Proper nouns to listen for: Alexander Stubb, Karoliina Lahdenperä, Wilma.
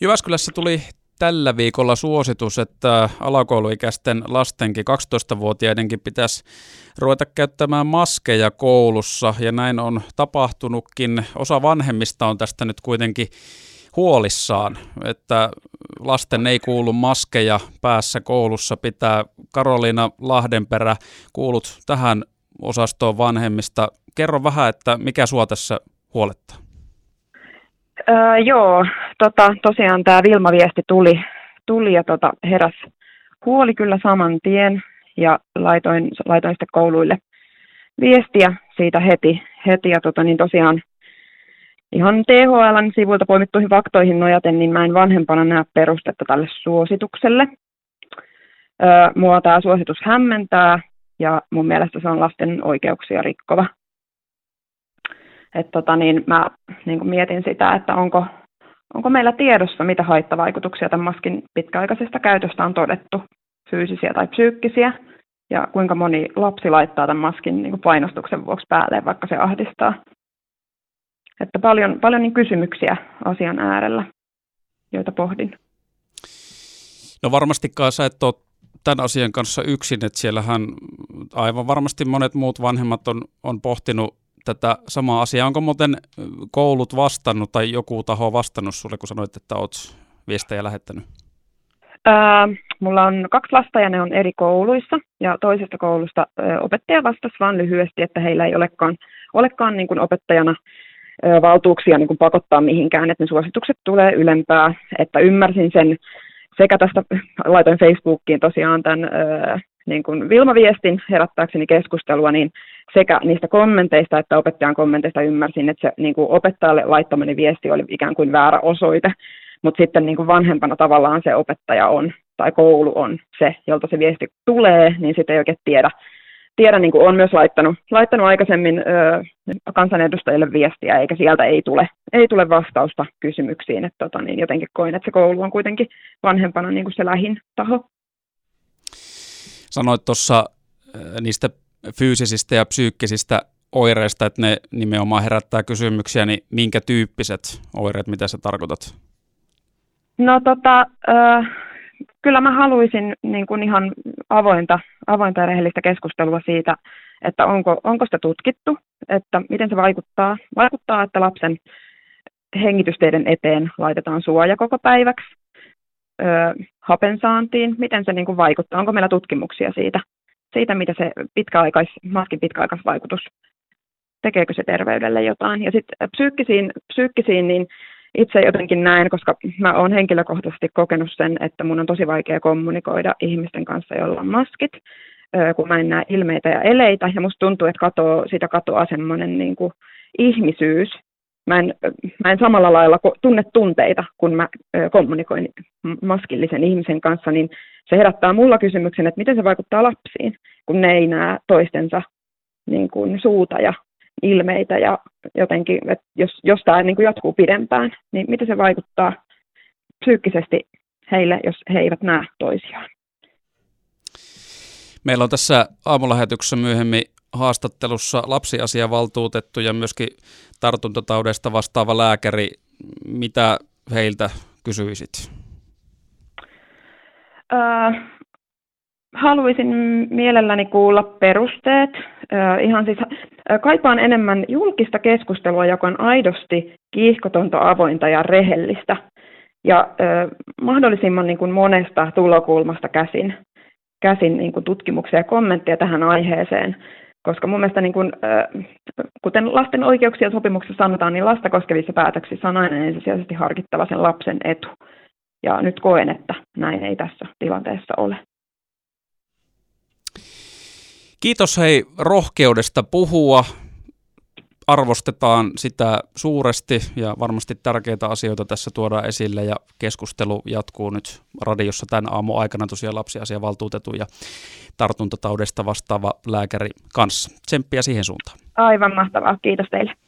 Jyväskylässä tuli tällä viikolla suositus, että alakouluikäisten lastenkin 12-vuotiaidenkin pitäisi ruveta käyttämään maskeja koulussa, ja näin on tapahtunutkin. Osa vanhemmista on tästä nyt kuitenkin huolissaan, että lasten ei kuulu maskeja päässä koulussa pitää. Karoliina Lahdenperä, kuulut tähän osastoon vanhemmista. Kerro vähän, että mikä sua tässä huolettaa? Tosiaan tämä Wilma-viesti tuli ja heräs huoli kyllä saman tien, ja laitoin sitten kouluille viestiä siitä heti ja tosiaan ihan THL:n sivuilta poimittuihin faktoihin nojaten, niin mä en vanhempana näe perustetta tälle suositukselle. Mua tämä suositus hämmentää ja mun mielestä se on lasten oikeuksia rikkova. Mä niin mietin sitä, että onko meillä tiedossa, mitä haittavaikutuksia tämän maskin pitkäaikaisesta käytöstä on todettu, fyysisiä tai psyykkisiä, ja kuinka moni lapsi laittaa tämän maskin niin painostuksen vuoksi päälle, vaikka se ahdistaa. Että paljon niin kysymyksiä asian äärellä, joita pohdin. No varmastikaan sä et ole tämän asian kanssa yksin, että siellähän aivan varmasti monet muut vanhemmat on pohtinut tätä samaa asiaa. Onko muuten koulut vastannut tai joku taho vastannut sulle, kun sanoit, että olet viestejä lähettänyt? Mulla on 2 lasta ja ne on eri kouluissa, ja toisesta koulusta opettaja vastasi vaan lyhyesti, että heillä ei olekaan niin kuin opettajana valtuuksia niin kuin pakottaa mihinkään, että ne suositukset tulee ylempää, että ymmärsin sen sekä tästä, laitoin Facebookiin tosiaan tämän niin kuin Wilma-viestin herättääkseni keskustelua, niin sekä niistä kommenteista että opettajan kommenteista ymmärsin, että se niin kuin opettajalle laittamani viesti oli ikään kuin väärä osoite, mutta sitten niin kuin vanhempana tavallaan se opettaja on tai koulu on se, jolta se viesti tulee, niin sitä ei oikein tiedä, niin kuin olen myös laittanut aikaisemmin kansanedustajille viestiä, eikä sieltä ei tule vastausta kysymyksiin. Että jotenkin koin, että se koulu on kuitenkin vanhempana niin kuin se lähin taho. Sanoit tuossa niistä fyysisistä ja psyykkisistä oireista, että ne nimenomaan herättää kysymyksiä, niin minkä tyyppiset oireet, mitä sä tarkoitat? No kyllä mä haluaisin niin kuin ihan avointa ja rehellistä keskustelua siitä, että onko sitä tutkittu, että miten se vaikuttaa, että lapsen hengitysteiden eteen laitetaan suoja koko päiväksi, hapensaantiin, miten se niin kuin vaikuttaa, onko meillä tutkimuksia siitä mitä se maskin pitkäaikaisvaikutus, tekeekö se terveydelle jotain. Ja sitten psyykkisiin niin itse jotenkin näen, koska mä oon henkilökohtaisesti kokenut sen, että mun on tosi vaikea kommunikoida ihmisten kanssa, joilla on maskit, kun mä en näe ilmeitä ja eleitä, ja musta tuntuu, että siitä katoaa semmoinen niin kuin ihmisyys. Mä en samalla lailla tunne tunteita, kun mä kommunikoin maskillisen ihmisen kanssa, niin se herättää mulla kysymyksen, että miten se vaikuttaa lapsiin, kun ne ei näe toistensa niin kuin suuta ja ilmeitä, ja jotenkin, että jos tämä niin kuin jatkuu pidempään, niin miten se vaikuttaa psyykkisesti heille, jos he eivät näe toisiaan. Meillä on tässä aamulähetyksessä myöhemmin haastattelussa lapsiasiavaltuutettu ja myöskin tartuntataudeista vastaava lääkäri. Mitä heiltä kysyisit? Haluaisin mielelläni kuulla perusteet. Ihan siis kaipaan enemmän julkista keskustelua, joka on aidosti kiihkotonta, avointa ja rehellistä. Ja mahdollisimman niin kuin monesta tulokulmasta käsin niin kuin tutkimuksia ja kommentteja tähän aiheeseen. Koska mun mielestä, niin kuin, kuten lasten oikeuksien sopimuksessa sanotaan, niin lasta koskevissa päätöksissä on aina ensisijaisesti harkittava sen lapsen etu. Ja nyt koen, että näin ei tässä tilanteessa ole. Kiitos hei rohkeudesta puhua. Arvostetaan sitä suuresti ja varmasti tärkeitä asioita tässä tuodaan esille, ja keskustelu jatkuu nyt radiossa tämän aamun aikana tosiaan lapsiasiavaltuutetun ja tartuntataudeista vastaava lääkäri kanssa. Tsemppiä siihen suuntaan. Aivan mahtavaa. Kiitos teille.